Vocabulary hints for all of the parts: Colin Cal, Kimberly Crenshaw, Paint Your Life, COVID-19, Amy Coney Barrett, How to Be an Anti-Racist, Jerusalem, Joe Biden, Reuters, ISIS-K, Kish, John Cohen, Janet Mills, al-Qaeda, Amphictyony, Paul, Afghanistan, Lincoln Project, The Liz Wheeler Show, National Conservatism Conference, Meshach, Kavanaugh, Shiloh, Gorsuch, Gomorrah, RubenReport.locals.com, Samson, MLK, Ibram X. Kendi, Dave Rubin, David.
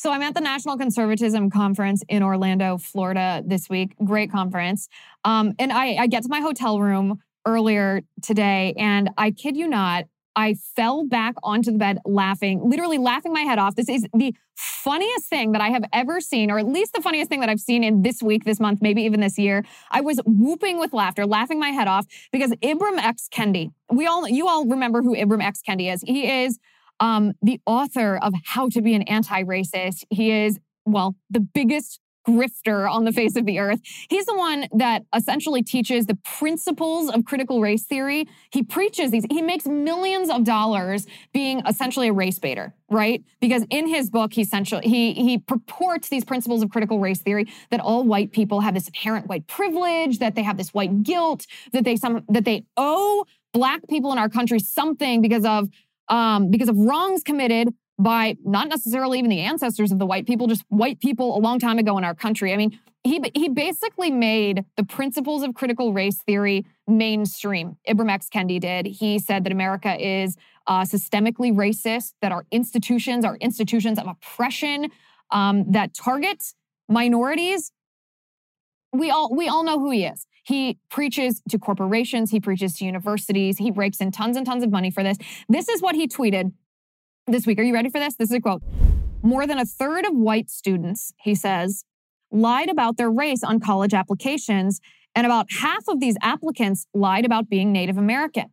So I'm at the National Conservatism Conference in Orlando, Florida this week. Great conference. And I get to my hotel room earlier today, and I kid you not, I fell back onto the bed laughing, literally laughing my head off. This is the funniest thing that I have ever seen, or at least the funniest thing that I've seen in this week, this month, maybe even this year. I was whooping with laughter, laughing my head off because Ibram X. Kendi, you all remember who Ibram X. Kendi is. He is the author of How to Be an Anti-Racist. He is, well, the biggest grifter on the face of the earth. He's the one that essentially teaches the principles of critical race theory. He preaches these. He makes millions of dollars being essentially a race baiter, right? Because in his book, he purports these principles of critical race theory that all white people have this inherent white privilege, that they have this white guilt, that they owe Black people in our country something because of wrongs committed by not necessarily even the ancestors of the white people, just white people a long time ago in our country. I mean, he basically made the principles of critical race theory mainstream. Ibram X. Kendi did. He said that America is systemically racist, that our institutions are institutions of oppression that target minorities. We all know who he is. He preaches to corporations. He preaches to universities. He rakes in tons and tons of money for this. This is what he tweeted this week. Are you ready for this? This is a quote. More than a third of white students, he says, lied about their race on college applications, and about half of these applicants lied about being Native American.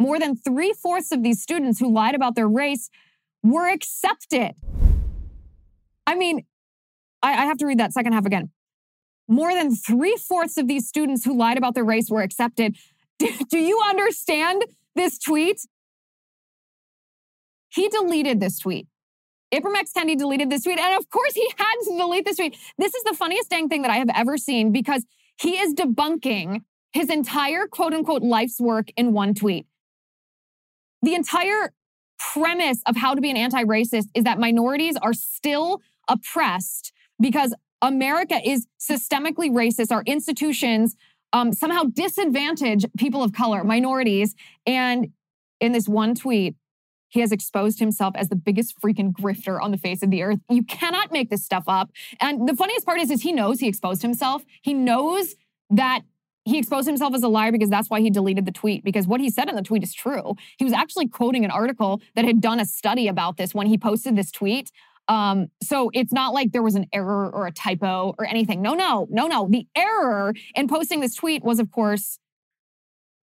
More than 3/4 of these students who lied about their race were accepted. I mean, I have to read that second half again. More than 3/4 of these students who lied about their race were accepted. Do you understand this tweet? He deleted this tweet. Ibram X. Kendi deleted this tweet. And of course he had to delete this tweet. This is the funniest dang thing that I have ever seen because he is debunking his entire quote unquote life's work in one tweet. The entire premise of How to Be an Anti-Racist is that minorities are still oppressed because America is systemically racist. Our institutions somehow disadvantage people of color, minorities. And in this one tweet, he has exposed himself as the biggest freaking grifter on the face of the earth. You cannot make this stuff up. And the funniest part is he knows he exposed himself. He knows that he exposed himself as a liar because that's why he deleted the tweet, because what he said in the tweet is true. He was actually quoting an article that had done a study about this when he posted this tweet. So it's not like there was an error or a typo or anything. No. The error in posting this tweet was, of course,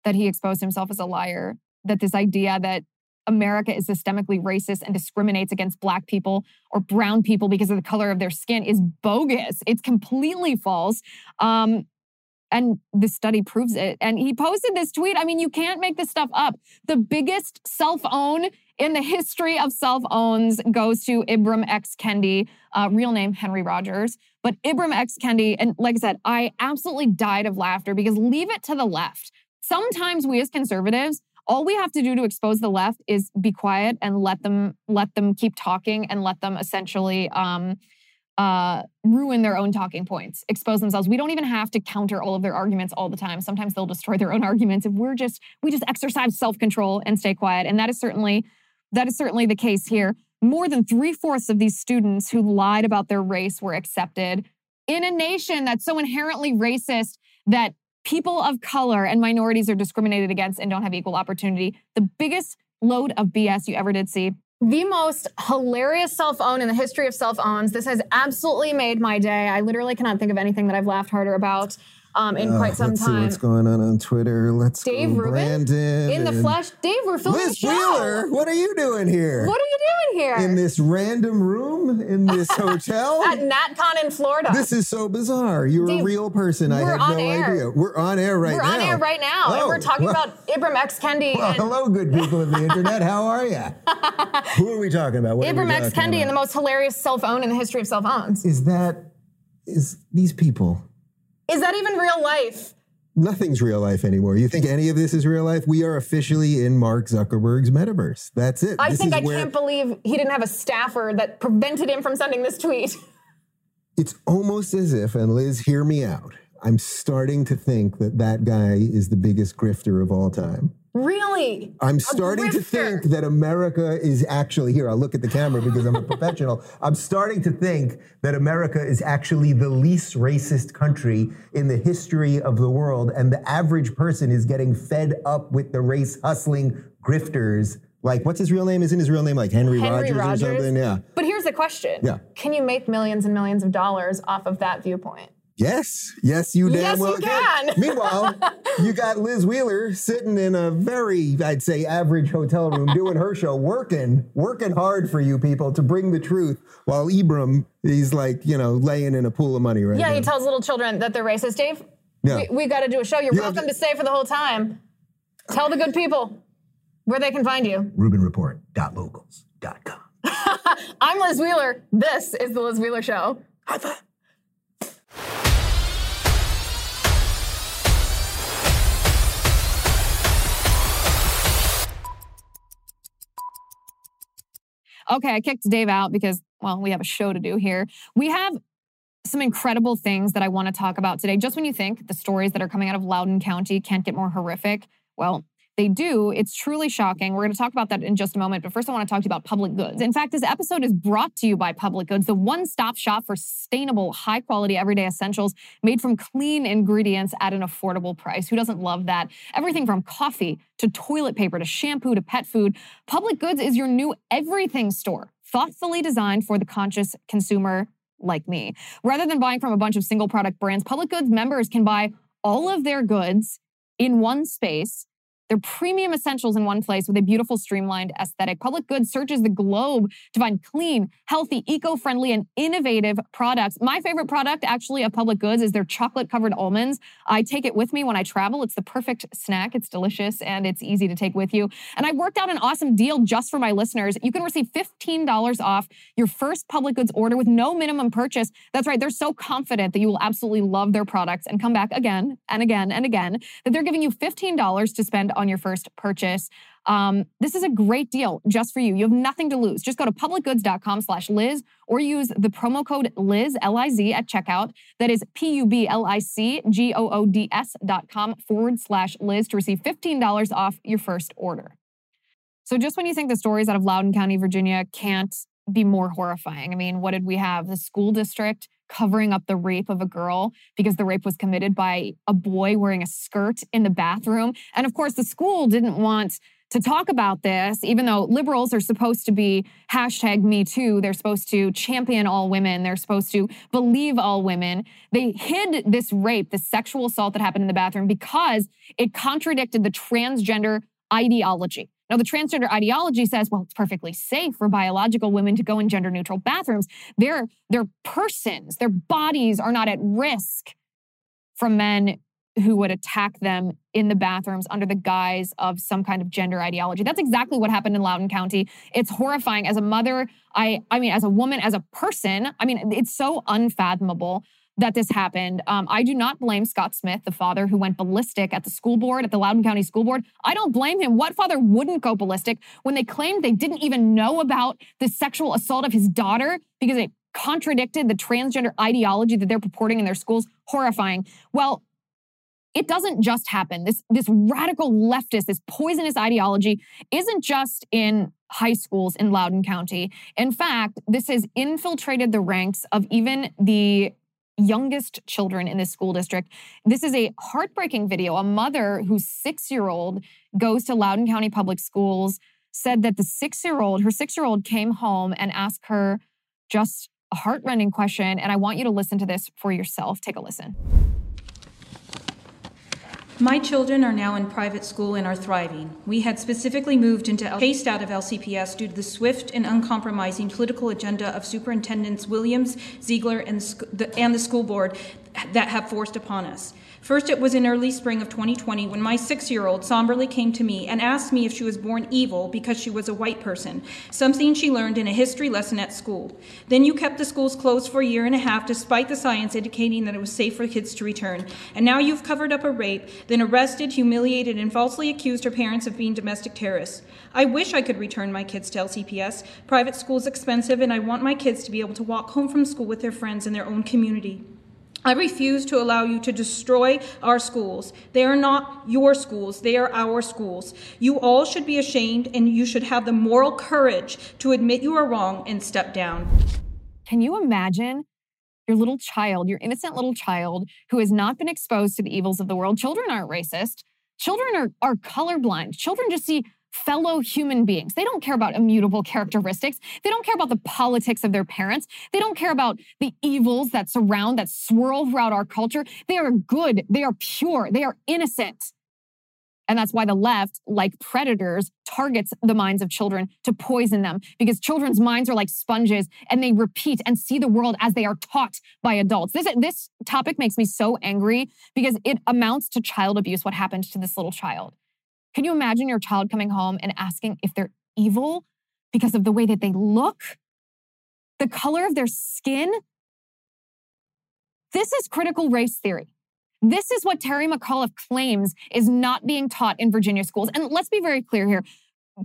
that he exposed himself as a liar, that this idea that America is systemically racist and discriminates against Black people or brown people because of the color of their skin is bogus. It's completely false. And this study proves it. And he posted this tweet. I mean, you can't make this stuff up. The biggest self-own in the history of self-owns goes to Ibram X. Kendi, real name Henry Rogers. But Ibram X. Kendi, and like I said, I absolutely died of laughter because leave it to the left. Sometimes we as conservatives, all we have to do to expose the left is be quiet and let them keep talking and let them essentially ruin their own talking points, expose themselves. We don't even have to counter all of their arguments all the time. Sometimes they'll destroy their own arguments if we just exercise self-control and stay quiet. And that is certainly the case here. More than 3/4 of these students who lied about their race were accepted in a nation that's so inherently racist that people of color and minorities are discriminated against and don't have equal opportunity. The biggest load of BS you ever did see. The most hilarious self-own in the history of self-owns. This has absolutely made my day. I literally cannot think of anything that I've laughed harder about in quite some time. Let's see what's going on Twitter. Let's go. Dave Rubin, Brandon, in the flesh. Dave, we're filming the show. Liz Wheeler, what are you doing here? What are you doing here? In this random room, in this hotel? At NatCon in Florida. This is so bizarre. You're Dave, a real person. I had no idea. We're on air right now. We're on air right now. Oh, and we're talking about Ibram X. Kendi. Well, hello, good people of the internet. How are you? Who are we talking about? Ibram X. Kendi and the most hilarious self-own in the history of self-owns. Is these people... Is that even real life? Nothing's real life anymore. You think any of this is real life? We are officially in Mark Zuckerberg's metaverse. That's it. I can't believe he didn't have a staffer that prevented him from sending this tweet. It's almost as if, and Liz, hear me out, I'm starting to think that that guy is the biggest grifter of all time. Really? I'm starting to think that America is actually here. I look at the camera because I'm a professional. I'm starting to think that America is actually the least racist country in the history of the world. And the average person is getting fed up with the race hustling grifters. Like, what's his real name? Isn't his real name like Henry Rogers or something? Yeah. But here's the question. Yeah. Can you make millions and millions of dollars off of that viewpoint? Yes. Yes, you damn well can. Yes, you can. Meanwhile, you got Liz Wheeler sitting in a very, I'd say, average hotel room doing her show, working hard for you people to bring the truth, while Ibram, he's like, you know, laying in a pool of money right now. Yeah, he tells little children that they're racist. Dave, we got to do a show. You're welcome to stay for the whole time. Tell the good people where they can find you. RubenReport.locals.com. I'm Liz Wheeler. This is The Liz Wheeler Show. High five. Okay, I kicked Dave out because, well, we have a show to do here. We have some incredible things that I want to talk about today. Just when you think the stories that are coming out of Loudoun County can't get more horrific, well, they do. It's truly shocking. We're going to talk about that in just a moment. But first, I want to talk to you about Public Goods. In fact, this episode is brought to you by Public Goods, the one-stop shop for sustainable, high-quality, everyday essentials made from clean ingredients at an affordable price. Who doesn't love that? Everything from coffee to toilet paper to shampoo to pet food. Public Goods is your new everything store, thoughtfully designed for the conscious consumer like me. Rather than buying from a bunch of single-product brands, Public Goods members can buy all of their goods in one space, their premium essentials in one place with a beautiful streamlined aesthetic. Public Goods searches the globe to find clean, healthy, eco-friendly, and innovative products. My favorite product actually of Public Goods is their chocolate-covered almonds. I take it with me when I travel. It's the perfect snack. It's delicious and it's easy to take with you. And I worked out an awesome deal just for my listeners. You can receive $15 off your first Public Goods order with no minimum purchase. That's right. They're so confident that you will absolutely love their products and come back again and again and again that they're giving you $15 to spend on your first purchase. This is a great deal just for you. You have nothing to lose. Just go to publicgoods.com/Liz or use the promo code Liz, L-I-Z, at checkout. That is PUBLICGOODS.com/Liz to receive $15 off your first order. So just when you think the stories out of Loudoun County, Virginia can't be more horrifying. I mean, what did we have? The school district covering up the rape of a girl because the rape was committed by a boy wearing a skirt in the bathroom. And of course, the school didn't want to talk about this, even though liberals are supposed to be #MeToo. They're supposed to champion all women. They're supposed to believe all women. They hid this rape, this sexual assault that happened in the bathroom because it contradicted the transgender ideology. Now, the transgender ideology says, well, it's perfectly safe for biological women to go in gender-neutral bathrooms. Their persons, their bodies are not at risk from men who would attack them in the bathrooms under the guise of some kind of gender ideology. That's exactly what happened in Loudoun County. It's horrifying. As a mother, I mean, as a woman, as a person, I mean, it's so unfathomable that this happened. I do not blame Scott Smith, the father who went ballistic at the school board, at the Loudoun County School Board. I don't blame him. What father wouldn't go ballistic when they claimed they didn't even know about the sexual assault of his daughter because it contradicted the transgender ideology that they're purporting in their schools? Horrifying. Well, it doesn't just happen. This radical leftist, this poisonous ideology isn't just in high schools in Loudoun County. In fact, this has infiltrated the ranks of even the youngest children in this school district. This is a heartbreaking video. A mother whose 6-year-old goes to Loudoun County Public Schools said that her six-year-old came home and asked her just a heartrending question. And I want you to listen to this for yourself. Take a listen. My children are now in private school and are thriving. We had specifically moved chased out of LCPS due to the swift and uncompromising political agenda of Superintendents Williams, Ziegler, and the school board that have forced upon us. First, it was in early spring of 2020 when my 6-year-old somberly came to me and asked me if she was born evil because she was a white person, something she learned in a history lesson at school. Then you kept the schools closed for a year and a half despite the science indicating that it was safe for kids to return. And now you've covered up a rape, then arrested, humiliated, and falsely accused her parents of being domestic terrorists. I wish I could return my kids to LCPS. Private school is expensive, and I want my kids to be able to walk home from school with their friends in their own community. I refuse to allow you to destroy our schools. They are not your schools, they are our schools. You all should be ashamed, and you should have the moral courage to admit you are wrong and step down. Can you imagine your little child, your innocent little child, who has not been exposed to the evils of the world? Children aren't racist. Children are colorblind. Children just see fellow human beings. They don't care about immutable characteristics. They don't care about the politics of their parents. They don't care about the evils that surround, that swirl throughout our culture. They are good. They are pure. They are innocent. And that's why the left, like predators, targets the minds of children to poison them, because children's minds are like sponges and they repeat and see the world as they are taught by adults. This topic makes me so angry because it amounts to child abuse, what happened to this little child. Can you imagine your child coming home and asking if they're evil because of the way that they look? The color of their skin? This is critical race theory. This is what Terry McAuliffe claims is not being taught in Virginia schools. And let's be very clear here.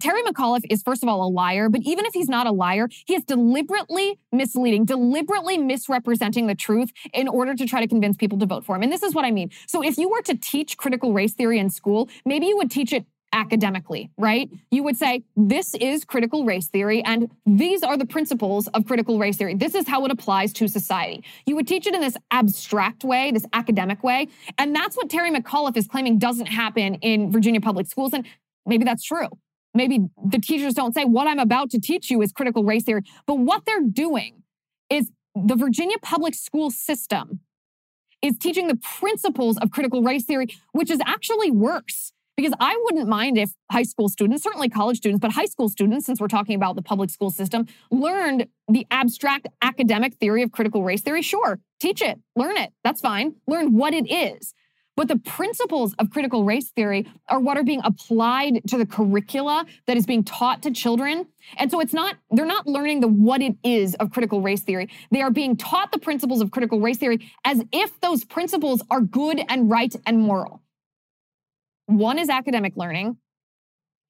Terry McAuliffe is, first of all, a liar, but even if he's not a liar, he is deliberately misleading, deliberately misrepresenting the truth in order to try to convince people to vote for him. And this is what I mean. So if you were to teach critical race theory in school, maybe you would teach it academically, right? You would say, this is critical race theory, and these are the principles of critical race theory. This is how it applies to society. You would teach it in this abstract way, this academic way. And that's what Terry McAuliffe is claiming doesn't happen in Virginia public schools. And maybe that's true. Maybe the teachers don't say, what I'm about to teach you is critical race theory. But what they're doing is the Virginia public school system is teaching the principles of critical race theory, which is actually worse. Because I wouldn't mind if high school students, certainly college students, but high school students, since we're talking about the public school system, learned the abstract academic theory of critical race theory. Sure, teach it, learn it, that's fine. Learn what it is. But the principles of critical race theory are what are being applied to the curricula that is being taught to children. And so they're not learning the what it is of critical race theory. They are being taught the principles of critical race theory as if those principles are good and right and moral. One is academic learning,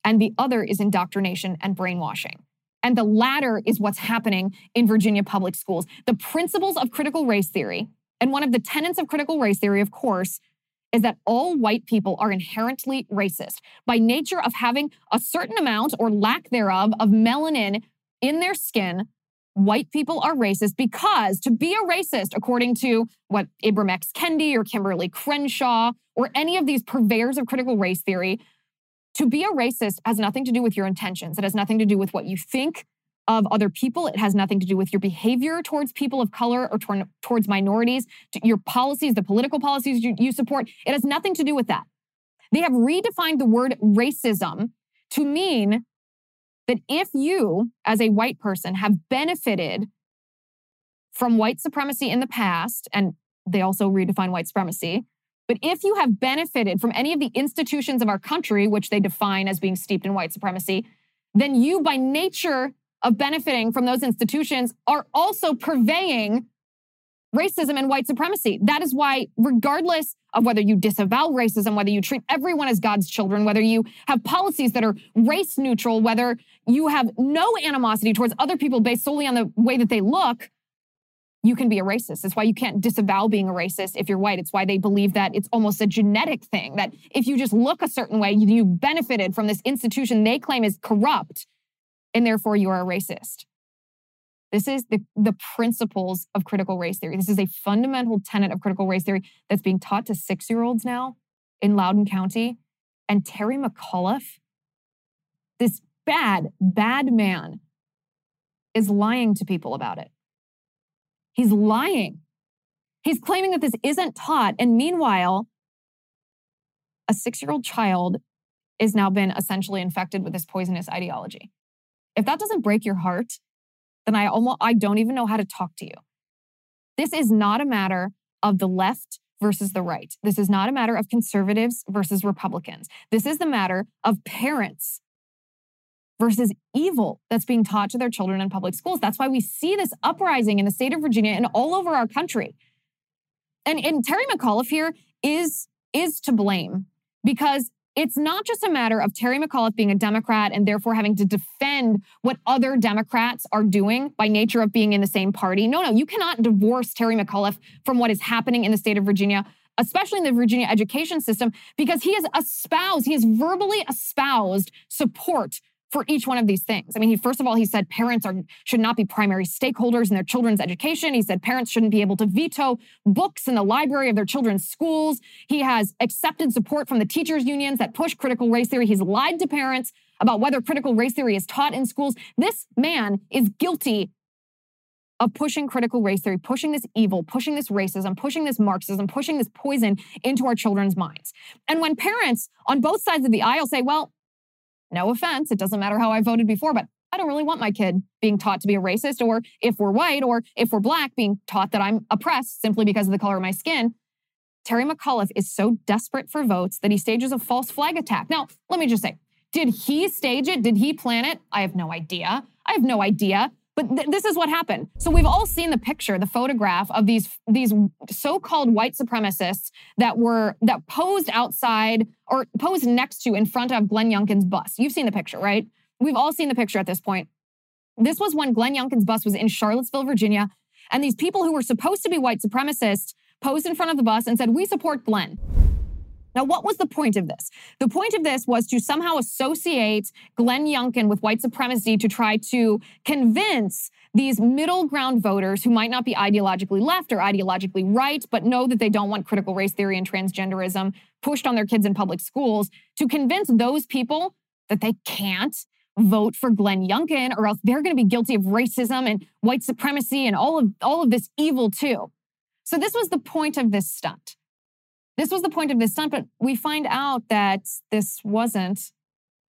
and the other is indoctrination and brainwashing. And the latter is what's happening in Virginia public schools. The principles of critical race theory, and one of the tenets of critical race theory, of course, is that all white people are inherently racist by nature of having a certain amount or lack thereof of melanin in their skin. White people are racist because to be a racist, according to what Ibram X. Kendi or Kimberly Crenshaw or any of these purveyors of critical race theory, to be a racist has nothing to do with your intentions. It has nothing to do with what you think of other people. It has nothing to do with your behavior towards people of color or towards minorities, your policies, the political policies you support. It has nothing to do with that. They have redefined the word racism to mean that if you, as a white person, have benefited from white supremacy in the past, and they also redefine white supremacy, but if you have benefited from any of the institutions of our country, which they define as being steeped in white supremacy, then you, by nature of benefiting from those institutions, are also purveying racism and white supremacy. That is why, regardless of whether you disavow racism, whether you treat everyone as God's children, whether you have policies that are race neutral, whether you have no animosity towards other people based solely on the way that they look, you can be a racist. That's why you can't disavow being a racist if you're white. It's why they believe that it's almost a genetic thing, that if you just look a certain way, you benefited from this institution they claim is corrupt, and therefore you are a racist. This is the principles of critical race theory. This is a fundamental tenet of critical race theory that's being taught to six-year-olds now in Loudoun County. And Terry McAuliffe, this bad, bad man, is lying to people about it. He's lying. He's claiming that this isn't taught. And meanwhile, a six-year-old child has now been essentially infected with this poisonous ideology. If that doesn't break your heart, then I don't even know how to talk to you. This is not a matter of the left versus the right. This is not a matter of conservatives versus Republicans. This is the matter of parents versus evil that's being taught to their children in public schools. That's why we see this uprising in the state of Virginia and all over our country. And Terry McAuliffe here is to blame because It's not just a matter of Terry McAuliffe being a Democrat and therefore having to defend what other Democrats are doing by nature of being in the same party. No, you cannot divorce Terry McAuliffe from what is happening in the state of Virginia, especially in the Virginia education system, because he has espoused, he has verbally espoused support for each one of these things. I mean, he, first of all, he said parents should not be primary stakeholders in their children's education. He said parents shouldn't be able to veto books in the library of their children's schools. He has accepted support from the teachers' unions that push critical race theory. He's lied to parents about whether critical race theory is taught in schools. This man is guilty of pushing critical race theory, pushing this evil, pushing this racism, pushing this Marxism, pushing this poison into our children's minds. And when parents on both sides of the aisle say, well, no offense, it doesn't matter how I voted before, but I don't really want my kid being taught to be a racist, or if we're white or if we're black, being taught that I'm oppressed simply because of the color of my skin. Terry McAuliffe is so desperate for votes that he stages a false flag attack. Now, let me just say, did he stage it? Did he plan it? I have no idea. But this is what happened. So we've all seen the picture, the photograph of these so-called white supremacists that posed outside or posed next to in front of Glenn Youngkin's bus. You've seen the picture, right? We've all seen the picture at this point. This was when Glenn Youngkin's bus was in Charlottesville, Virginia, and these people who were supposed to be white supremacists posed in front of the bus and said, "We support Glenn." Now, what was the point of this? The point of this was to somehow associate Glenn Youngkin with white supremacy to try to convince these middle ground voters who might not be ideologically left or ideologically right, but know that they don't want critical race theory and transgenderism pushed on their kids in public schools, to convince those people that they can't vote for Glenn Youngkin or else they're going to be guilty of racism and white supremacy and all of this evil too. So this was the point of this stunt. But we find out that this wasn't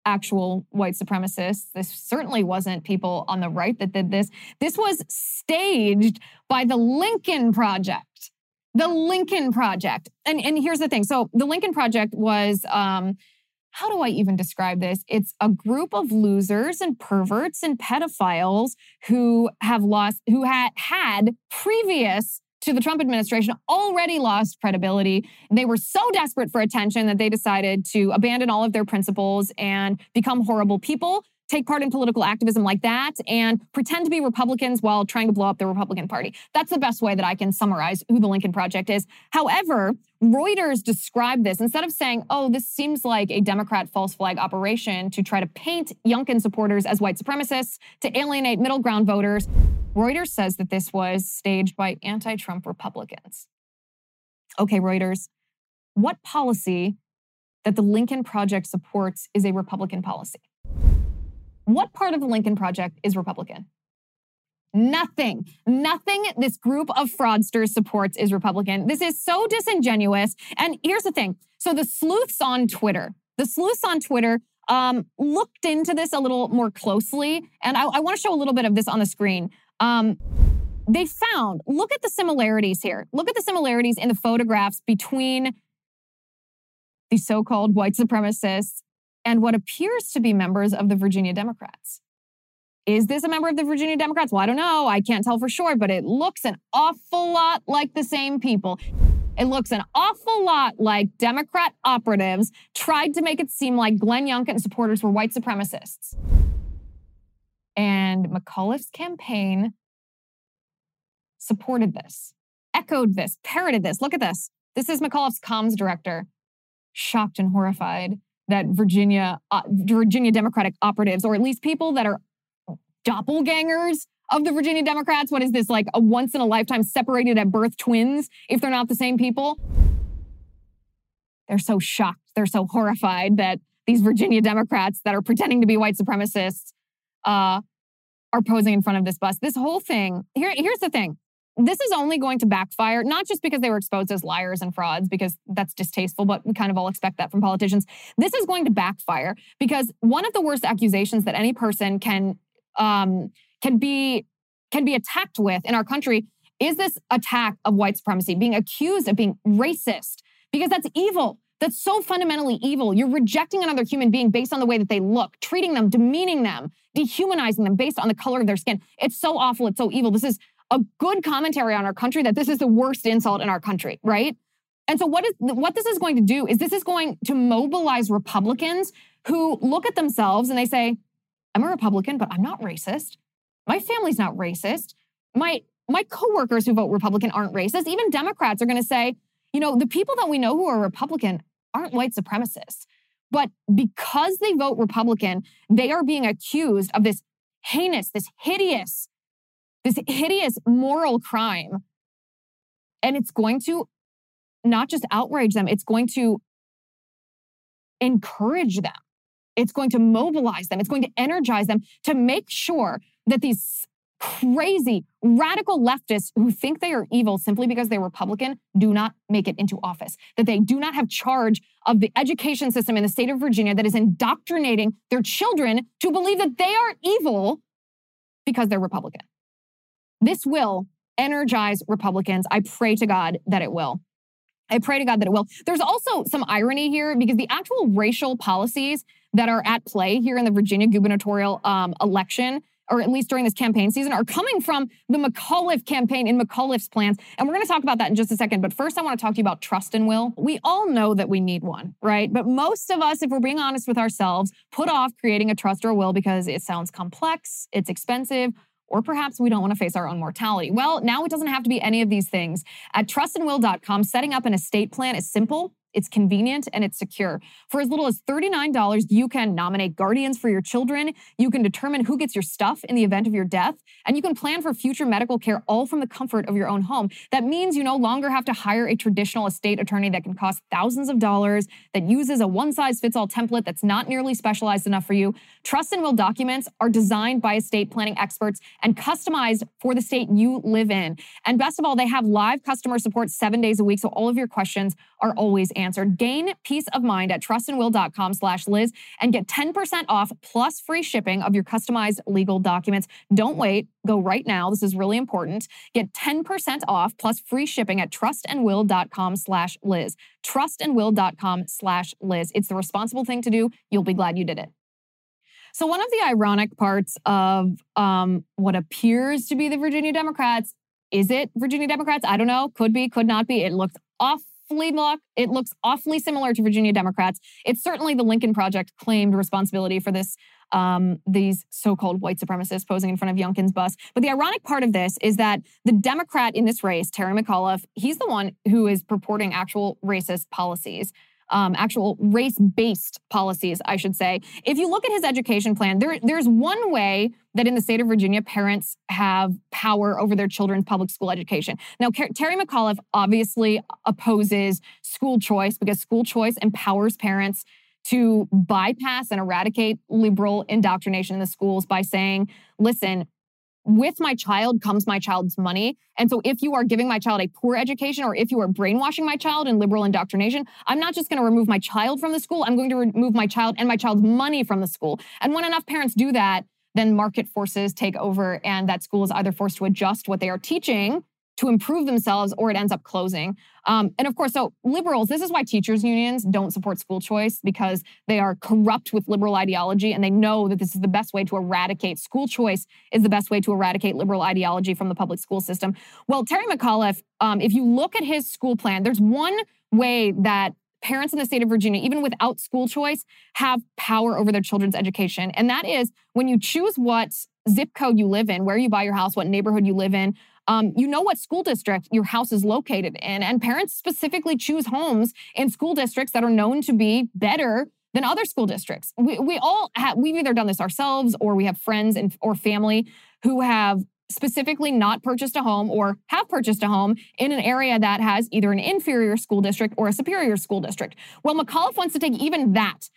actual white supremacists. This certainly wasn't people on the right that did this. This was staged by the Lincoln Project. And here's the thing. So the Lincoln Project was, how do I even describe this? It's a group of losers and perverts and pedophiles who have lost, who had previous to the Trump administration already lost credibility. They were so desperate for attention that they decided to abandon all of their principles and become horrible people, take part in political activism like that, and pretend to be Republicans while trying to blow up the Republican Party. That's the best way that I can summarize who the Lincoln Project is. However, Reuters described this, instead of saying, oh, this seems like a Democrat false flag operation to try to paint Youngkin supporters as white supremacists to alienate middle ground voters. Reuters says that this was staged by anti-Trump Republicans. Okay, Reuters, what policy that the Lincoln Project supports is a Republican policy? What part of the Lincoln Project is Republican? Nothing. Nothing this group of fraudsters supports is Republican. This is so disingenuous. And here's the thing. So the sleuths on Twitter looked into this a little more closely. And I want to show a little bit of this on the screen. They found, look at the similarities here. Look at the similarities in the photographs between the so-called white supremacists and what appears to be members of the Virginia Democrats. Is this a member of the Virginia Democrats? Well, I don't know. I can't tell for sure, but it looks an awful lot like the same people. It looks an awful lot like Democrat operatives tried to make it seem like Glenn Youngkin supporters were white supremacists. And McAuliffe's campaign supported this, echoed this, parroted this. Look at this. This is McAuliffe's comms director, shocked and horrified that Virginia Democratic operatives, or at least people that are doppelgangers of the Virginia Democrats. What is this, like a once in a lifetime separated at birth twins if they're not the same people? They're so shocked, they're so horrified that these Virginia Democrats that are pretending to be white supremacists are posing in front of this bus. This whole thing, here's the thing. This is only going to backfire, not just because they were exposed as liars and frauds, because that's distasteful, but we kind of all expect that from politicians. This is going to backfire because one of the worst accusations that any person can be attacked with in our country is this attack of white supremacy, being accused of being racist, because that's evil. That's so fundamentally evil. You're rejecting another human being based on the way that they look, treating them, demeaning them, dehumanizing them based on the color of their skin. It's so awful. It's so evil. This is a good commentary on our country that this is the worst insult in our country, right? And so what this is going to do is this is going to mobilize Republicans who look at themselves and they say, I'm a Republican, but I'm not racist. My family's not racist. My coworkers who vote Republican aren't racist. Even Democrats are going to say, you know, the people that we know who are Republican aren't white supremacists. But because they vote Republican, they are being accused of this heinous, this hideous moral crime. And it's going to not just outrage them, it's going to encourage them. It's going to mobilize them. It's going to energize them to make sure that these crazy, radical leftists who think they are evil simply because they're Republican do not make it into office, that they do not have charge of the education system in the state of Virginia that is indoctrinating their children to believe that they are evil because they're Republican. This will energize Republicans. I pray to God that it will. I pray to God that it will. There's also some irony here because the actual racial policies that are at play here in the Virginia gubernatorial election, or at least during this campaign season, are coming from the McAuliffe campaign and McAuliffe's plans. And we're going to talk about that in just a second. But first, I want to talk to you about trust and will. We all know that we need one, right? But most of us, if we're being honest with ourselves, put off creating a trust or will because it sounds complex, it's expensive, or perhaps we don't want to face our own mortality. Well, now it doesn't have to be any of these things. At trustandwill.com, setting up an estate plan is simple, it's convenient, and it's secure. For as little as $39, you can nominate guardians for your children. You can determine who gets your stuff in the event of your death. And you can plan for future medical care all from the comfort of your own home. That means you no longer have to hire a traditional estate attorney that can cost thousands of dollars, that uses a one-size-fits-all template that's not nearly specialized enough for you. Trust and Will documents are designed by estate planning experts and customized for the state you live in. And best of all, they have live customer support 7 days a week, so all of your questions are always answered. Gain peace of mind at trustandwill.com/Liz and get 10% off plus free shipping of your customized legal documents. Don't wait. Go right now. This is really important. Get 10% off plus free shipping at trustandwill.com/Liz. Trustandwill.com/Liz. It's the responsible thing to do. You'll be glad you did it. So one of the ironic parts of what appears to be the Virginia Democrats, is it Virginia Democrats? I don't know. Could be, could not be. It looks awfully similar to Virginia Democrats. It's certainly the Lincoln Project claimed responsibility for this, these so-called white supremacists posing in front of Youngkin's bus. But the ironic part of this is that the Democrat in this race, Terry McAuliffe, he's the one who is purporting actual racist policies, actual race-based policies, I should say. If you look at his education plan, there's one way that in the state of Virginia, parents have power over their children's public school education. Now, Terry McAuliffe obviously opposes school choice because school choice empowers parents to bypass and eradicate liberal indoctrination in the schools by saying, listen, with my child comes my child's money. And so if you are giving my child a poor education or if you are brainwashing my child in liberal indoctrination, I'm not just going to remove my child from the school. I'm going to remove my child and my child's money from the school. And when enough parents do that, then market forces take over and that school is either forced to adjust what they are teaching to improve themselves or it ends up closing. And of course, so liberals, this is why teachers unions don't support school choice because they are corrupt with liberal ideology and they know that this is the best way to eradicate school choice is the best way to eradicate liberal ideology from the public school system. Well, Terry McAuliffe, if you look at his school plan, there's one way that parents in the state of Virginia, even without school choice, have power over their children's education. And that is when you choose what zip code you live in, where you buy your house, what neighborhood you live in, you know what school district your house is located in. And parents specifically choose homes in school districts that are known to be better than other school districts. We've either done this ourselves or we have friends and or family who have specifically not purchased a home or have purchased a home in an area that has either an inferior school district or a superior school district. Well, McAuliffe wants to take even that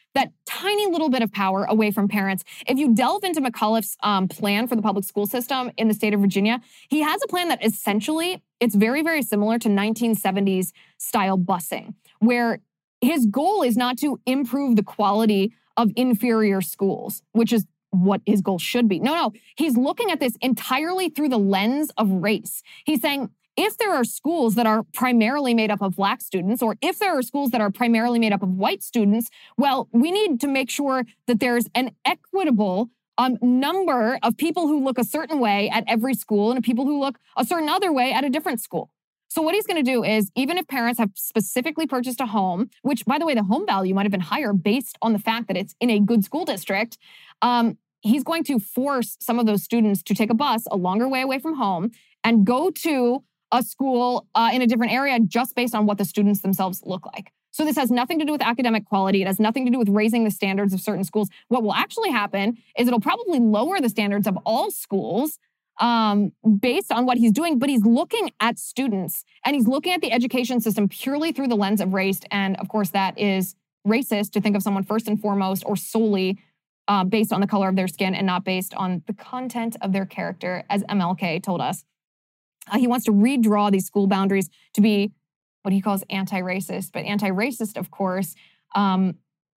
tiny little bit of power away from parents. If you delve into McAuliffe's plan for the public school system in the state of Virginia, he has a plan that essentially, it's very, very similar to 1970s style busing, where his goal is not to improve the quality of inferior schools, which is what his goal should be. No. He's looking at this entirely through the lens of race. He's saying, if there are schools that are primarily made up of Black students, or if there are schools that are primarily made up of white students, well, we need to make sure that there's an equitable number of people who look a certain way at every school and people who look a certain other way at a different school. So what he's going to do is, even if parents have specifically purchased a home, which, by the way, the home value might have been higher based on the fact that it's in a good school district, he's going to force some of those students to take a bus a longer way away from home and go to a school in a different area just based on what the students themselves look like. So this has nothing to do with academic quality. It has nothing to do with raising the standards of certain schools. What will actually happen is it'll probably lower the standards of all schools based on what he's doing, but he's looking at students and he's looking at the education system purely through the lens of race. And of course, that is racist to think of someone first and foremost or solely based on the color of their skin and not based on the content of their character, as MLK told us. He wants to redraw these school boundaries to be what he calls anti-racist. But anti-racist, of course,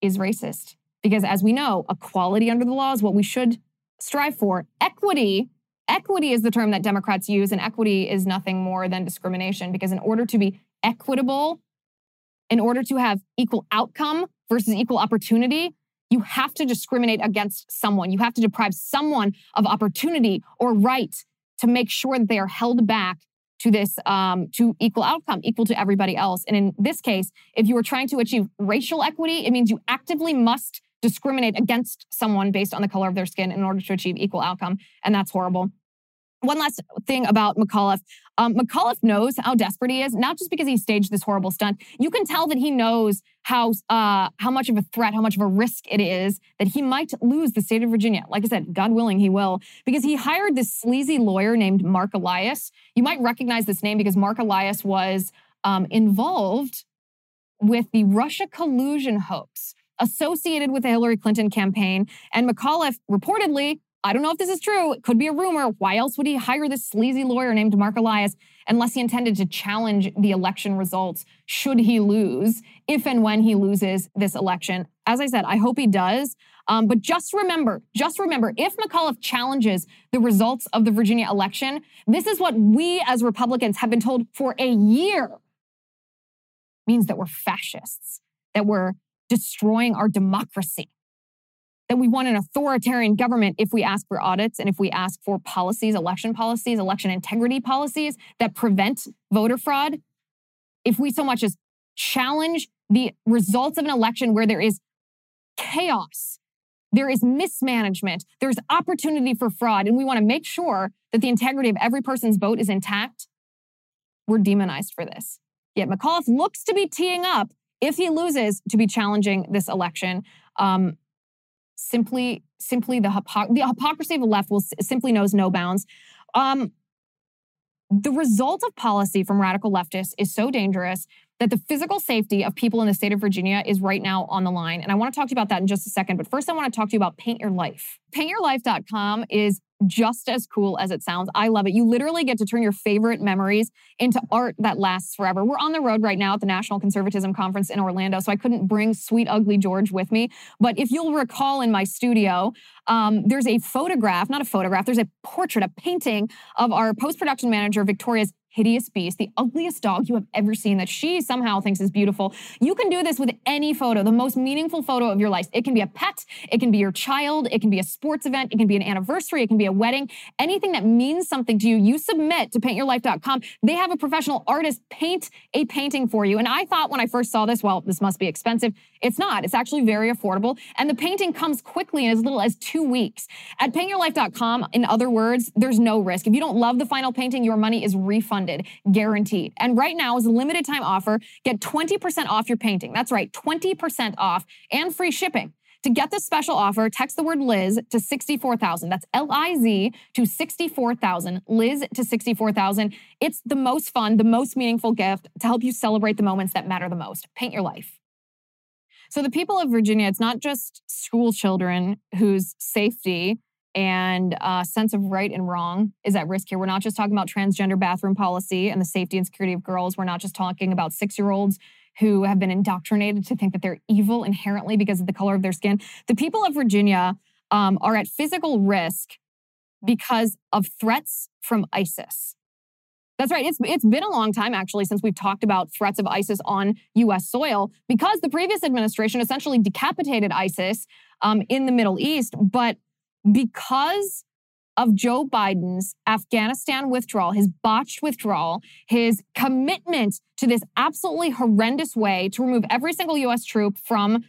is racist. Because as we know, equality under the law is what we should strive for. Equity is the term that Democrats use, and equity is nothing more than discrimination. Because in order to be equitable, in order to have equal outcome versus equal opportunity, you have to discriminate against someone. You have to deprive someone of opportunity or right to make sure that they are held back to this, to equal outcome, equal to everybody else. And in this case, if you were trying to achieve racial equity, it means you actively must discriminate against someone based on the color of their skin in order to achieve equal outcome. And that's horrible. One last thing about McAuliffe. McAuliffe knows how desperate he is, not just because he staged this horrible stunt. You can tell that he knows how much of a threat, how much of a risk it is that he might lose the state of Virginia. Like I said, God willing, he will. Because he hired this sleazy lawyer named Mark Elias. You might recognize this name because Mark Elias was involved with the Russia collusion hoax associated with the Hillary Clinton campaign. And McAuliffe reportedly, I don't know if this is true, it could be a rumor, why else would he hire this sleazy lawyer named Mark Elias unless he intended to challenge the election results should he lose, if and when he loses this election. As I said, I hope he does. But just remember, if McAuliffe challenges the results of the Virginia election, this is what we as Republicans have been told for a year. It means that we're fascists, that we're destroying our democracy, that we want an authoritarian government if we ask for audits and if we ask for policies, election integrity policies that prevent voter fraud. If we so much as challenge the results of an election where there is chaos, there is mismanagement, there's opportunity for fraud, and we want to make sure that the integrity of every person's vote is intact, we're demonized for this. Yet McAuliffe looks to be teeing up, if he loses, to be challenging this election. Simply the hypocrisy of the left will simply knows no bounds. The result of policy from radical leftists is so dangerous that the physical safety of people in the state of Virginia is right now on the line. And I want to talk to you about that in just a second. But first, I want to talk to you about Paint Your Life. PaintYourLife.com is just as cool as it sounds. I love it. You literally get to turn your favorite memories into art that lasts forever. We're on the road right now at the National Conservatism Conference in Orlando, so I couldn't bring Sweet Ugly George with me. But if you'll recall in my studio, there's there's a portrait, a painting of our post-production manager, Victoria's hideous beast, the ugliest dog you have ever seen that she somehow thinks is beautiful. You can do this with any photo, the most meaningful photo of your life. It can be a pet, it can be your child, it can be a sports event, it can be an anniversary, it can be a wedding, anything that means something to you, you submit to paintyourlife.com. They have a professional artist paint a painting for you. And I thought when I first saw this, well, this must be expensive. It's not. It's actually very affordable. And the painting comes quickly in as little as 2 weeks. At paintyourlife.com, in other words, there's no risk. If you don't love the final painting, your money is refunded, guaranteed. And right now is a limited time offer. Get 20% off your painting. That's right, 20% off and free shipping. To get this special offer, text the word Liz to 64,000. That's L-I-Z to 64,000. Liz to 64,000. It's the most fun, the most meaningful gift to help you celebrate the moments that matter the most. Paint your life. So the people of Virginia, it's not just school children whose safety and sense of right and wrong is at risk here. We're not just talking about transgender bathroom policy and the safety and security of girls. We're not just talking about six-year-olds who have been indoctrinated to think that they're evil inherently because of the color of their skin. The people of Virginia are at physical risk because of threats from ISIS. That's right. It's been a long time, actually, since we've talked about threats of ISIS on U.S. soil because the previous administration essentially decapitated ISIS in the Middle East. But because of Joe Biden's Afghanistan withdrawal, his botched withdrawal, his commitment to this absolutely horrendous way to remove every single U.S. troop from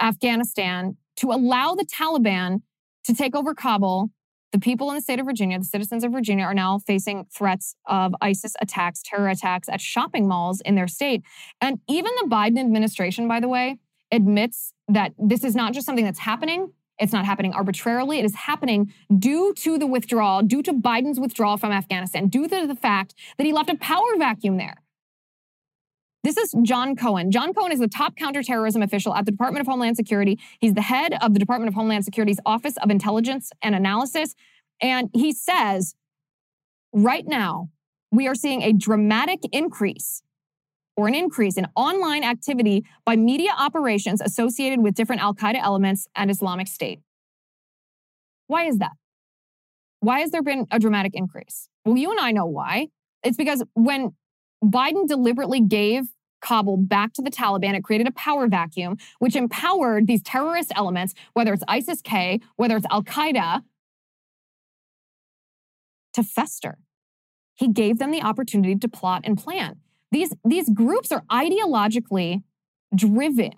Afghanistan, to allow the Taliban to take over Kabul. The people in the state of Virginia, the citizens of Virginia, are now facing threats of ISIS attacks, terror attacks at shopping malls in their state. And even the Biden administration, by the way, admits that this is not just something that's happening. It's not happening arbitrarily. It is happening due to the withdrawal, due to Biden's withdrawal from Afghanistan, due to the fact that he left a power vacuum there. This is John Cohen. John Cohen is the top counterterrorism official at the Department of Homeland Security. He's the head of the Department of Homeland Security's Office of Intelligence and Analysis. And he says, right now, we are seeing a dramatic increase or an increase in online activity by media operations associated with different al-Qaeda elements and Islamic State. Why is that? Why has there been a dramatic increase? Well, you and I know why. It's because when Biden deliberately gave Kabul back to the Taliban, it created a power vacuum, which empowered these terrorist elements, whether it's ISIS-K, whether it's al-Qaeda, to fester. He gave them the opportunity to plot and plan. These groups are ideologically driven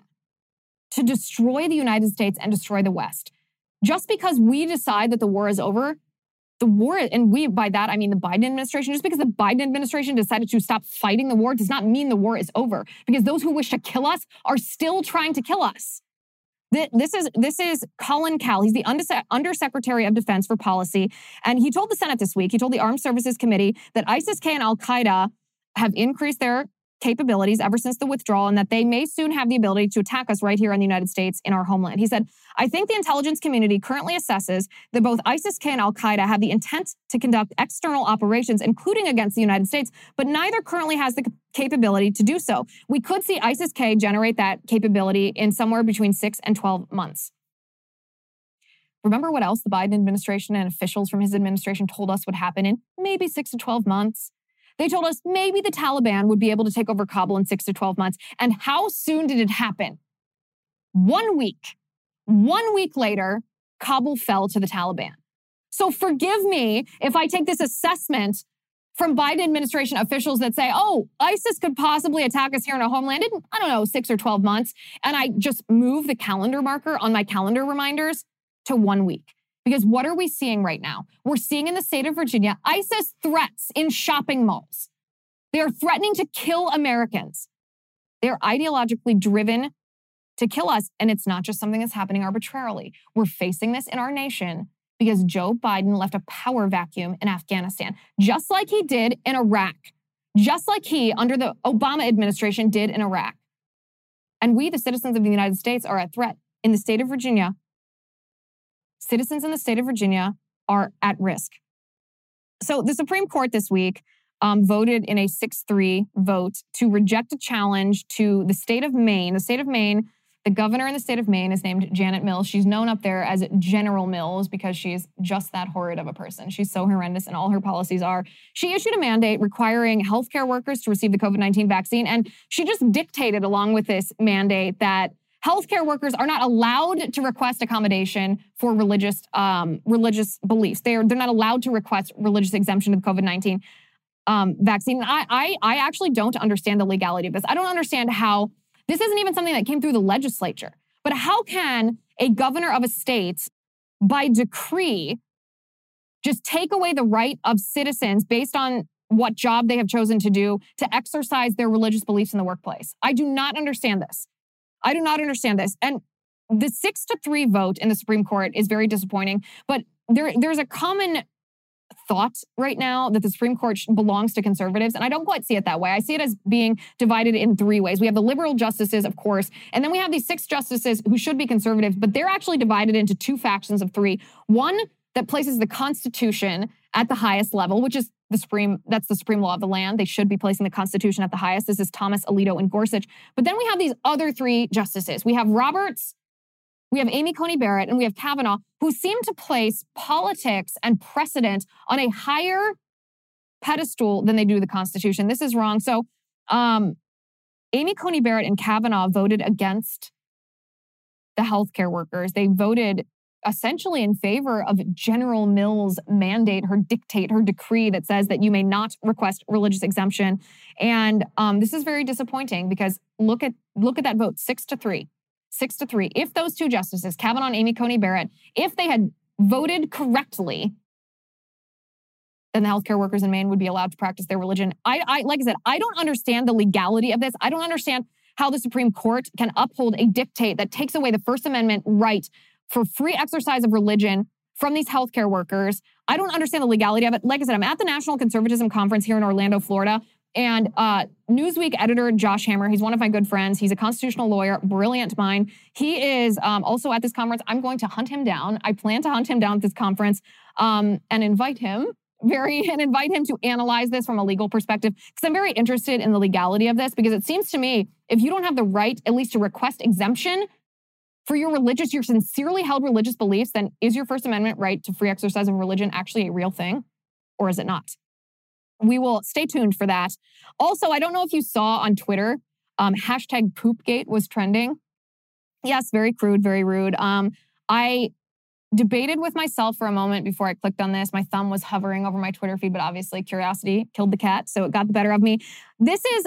to destroy the United States and destroy the West. Just because we decide that the war is over, the war, and we, by that, I mean the Biden administration, just because the Biden administration decided to stop fighting the war does not mean the war is over, because those who wish to kill us are still trying to kill us. This is Colin Cal. He's the Undersecretary of Defense for Policy. And he told the Senate this week, he told the Armed Services Committee that ISIS-K and al-Qaeda have increased their capabilities ever since the withdrawal, and that they may soon have the ability to attack us right here in the United States in our homeland. He said, I think the intelligence community currently assesses that both ISIS-K and al-Qaeda have the intent to conduct external operations, including against the United States, but neither currently has the capability to do so. We could see ISIS-K generate that capability in somewhere between 6 and 12 months. Remember what else the Biden administration and officials from his administration told us would happen in maybe 6 to 12 months? They told us maybe the Taliban would be able to take over Kabul in 6 to 12 months. And how soon did it happen? 1 week. 1 week later, Kabul fell to the Taliban. So forgive me if I take this assessment from Biden administration officials that say, oh, ISIS could possibly attack us here in our homeland in, I don't know, 6 or 12 months. And I just move the calendar marker on my calendar reminders to 1 week. Because what are we seeing right now? We're seeing in the state of Virginia, ISIS threats in shopping malls. They are threatening to kill Americans. They're ideologically driven to kill us. And it's not just something that's happening arbitrarily. We're facing this in our nation because Joe Biden left a power vacuum in Afghanistan, just like he did in Iraq, just like he, under the Obama administration, did in Iraq. And we, the citizens of the United States, are at threat in the state of Virginia. Citizens in the state of Virginia are at risk. So the Supreme Court this week voted in a 6-3 vote to reject a challenge to the state of Maine. The state of Maine, the governor in the state of Maine is named Janet Mills. She's known up there as General Mills because she's just that horrid of a person. She's so horrendous and all her policies are. She issued a mandate requiring healthcare workers to receive the COVID-19 vaccine. And she just dictated along with this mandate that healthcare workers are not allowed to request accommodation for religious beliefs. They're not allowed to request religious exemption of the COVID-19 vaccine. I actually don't understand the legality of this. I don't understand how this isn't even something that came through the legislature. But how can a governor of a state, by decree, just take away the right of citizens based on what job they have chosen to do to exercise their religious beliefs in the workplace? I do not understand this. I do not understand this. And the 6-3 vote in the Supreme Court is very disappointing, but there's a common thought right now that the Supreme Court belongs to conservatives, and I don't quite see it that way. I see it as being divided in three ways. We have the liberal justices, of course, and then we have these 6 justices who should be conservatives, but they're actually divided into 2 factions of 3. One that places the Constitution at the highest level, which is that's the supreme law of the land. They should be placing the Constitution at the highest. This is Thomas, Alito, and Gorsuch. But then we have these other 3 justices. We have Roberts, we have Amy Coney Barrett, and we have Kavanaugh, who seem to place politics and precedent on a higher pedestal than they do the Constitution. This is wrong. So Amy Coney Barrett and Kavanaugh voted against the healthcare workers. They voted essentially in favor of General Mills' mandate, her dictate, her decree that says that you may not request religious exemption. And this is very disappointing because look at that vote, 6-3. 6-3. If those two justices, Kavanaugh and Amy Coney Barrett, if they had voted correctly, then the healthcare workers in Maine would be allowed to practice their religion. I like I said, I don't understand the legality of this. I don't understand how the Supreme Court can uphold a dictate that takes away the First Amendment right for free exercise of religion from these healthcare workers. I don't understand the legality of it. Like I said, I'm at the National Conservatism Conference here in Orlando, Florida, and Newsweek editor Josh Hammer, he's one of my good friends. He's a constitutional lawyer, brilliant mind. He is also at this conference. I'm going to hunt him down. I plan to hunt him down at this conference and invite him. to analyze this from a legal perspective, because I'm very interested in the legality of this, because it seems to me if you don't have the right at least to request exemption for your sincerely held religious beliefs, then is your First Amendment right to free exercise of religion actually a real thing, or is it not? We will stay tuned for that. Also, I don't know if you saw on Twitter, hashtag poopgate was trending. Yes, very crude, very rude. I debated with myself for a moment before I clicked on this. My thumb was hovering over my Twitter feed, but obviously curiosity killed the cat, so it got the better of me. This is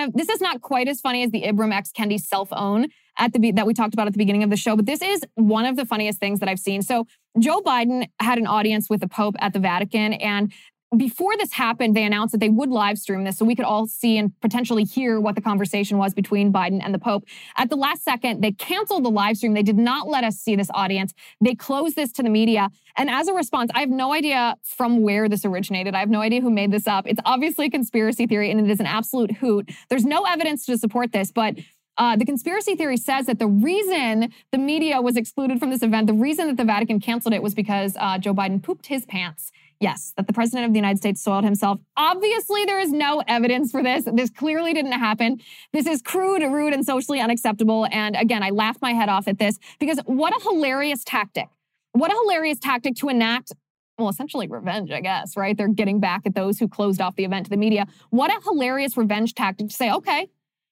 not quite as funny as the Ibram X. Kendi self-own that we talked about at the beginning of the show, but this is one of the funniest things that I've seen. So Joe Biden had an audience with the Pope at the Vatican, and before this happened, they announced that they would live stream this so we could all see and potentially hear what the conversation was between Biden and the Pope. At the last second, they canceled the live stream. They did not let us see this audience. They closed this to the media. And as a response, I have no idea from where this originated. I have no idea who made this up. It's obviously a conspiracy theory, and it is an absolute hoot. There's no evidence to support this, but the conspiracy theory says that the reason the media was excluded from this event, the reason that the Vatican canceled it was because Joe Biden pooped his pants. Yes, that the president of the United States soiled himself. Obviously, there is no evidence for this. This clearly didn't happen. This is crude, rude, and socially unacceptable. And again, I laughed my head off at this because what a hilarious tactic. What a hilarious tactic to enact, well, essentially revenge, I guess, right? They're getting back at those who closed off the event to the media. What a hilarious revenge tactic to say, okay,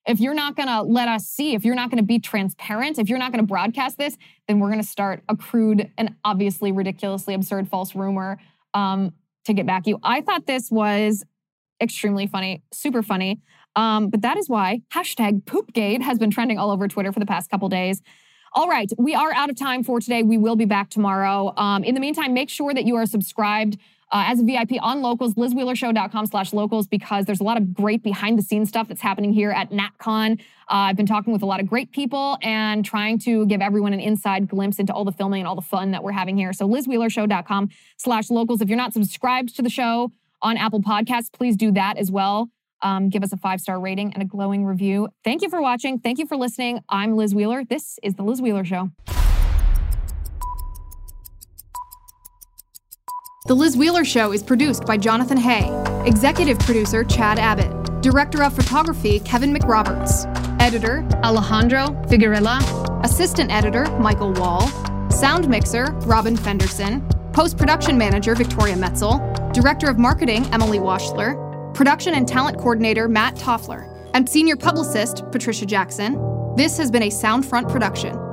if you're not going to let us see, if you're not going to be transparent, if you're not going to broadcast this, then we're going to start a crude and obviously ridiculously absurd false rumor to get back at you. I thought this was extremely funny, super funny. But that is why hashtag poopgate has been trending all over Twitter for the past couple days. All right, we are out of time for today. We will be back tomorrow. In the meantime, make sure that you are subscribed as a VIP on Locals, LizWheelerShow.com/locals, because there's a lot of great behind-the-scenes stuff that's happening here at NatCon. I've been talking with a lot of great people and trying to give everyone an inside glimpse into all the filming and all the fun that we're having here. So LizWheelerShow.com/locals. If you're not subscribed to the show on Apple Podcasts, please do that as well. Give us a 5-star rating and a glowing review. Thank you for watching. Thank you for listening. I'm Liz Wheeler. This is The Liz Wheeler Show. The Liz Wheeler Show is produced by Jonathan Hay, executive producer Chad Abbott, director of photography Kevin McRoberts, editor Alejandro Figuerella, assistant editor Michael Wall, sound mixer Robin Fenderson, post-production manager Victoria Metzel, director of marketing Emily Washler, production and talent coordinator Matt Toffler, and senior publicist Patricia Jackson. This has been a Soundfront production.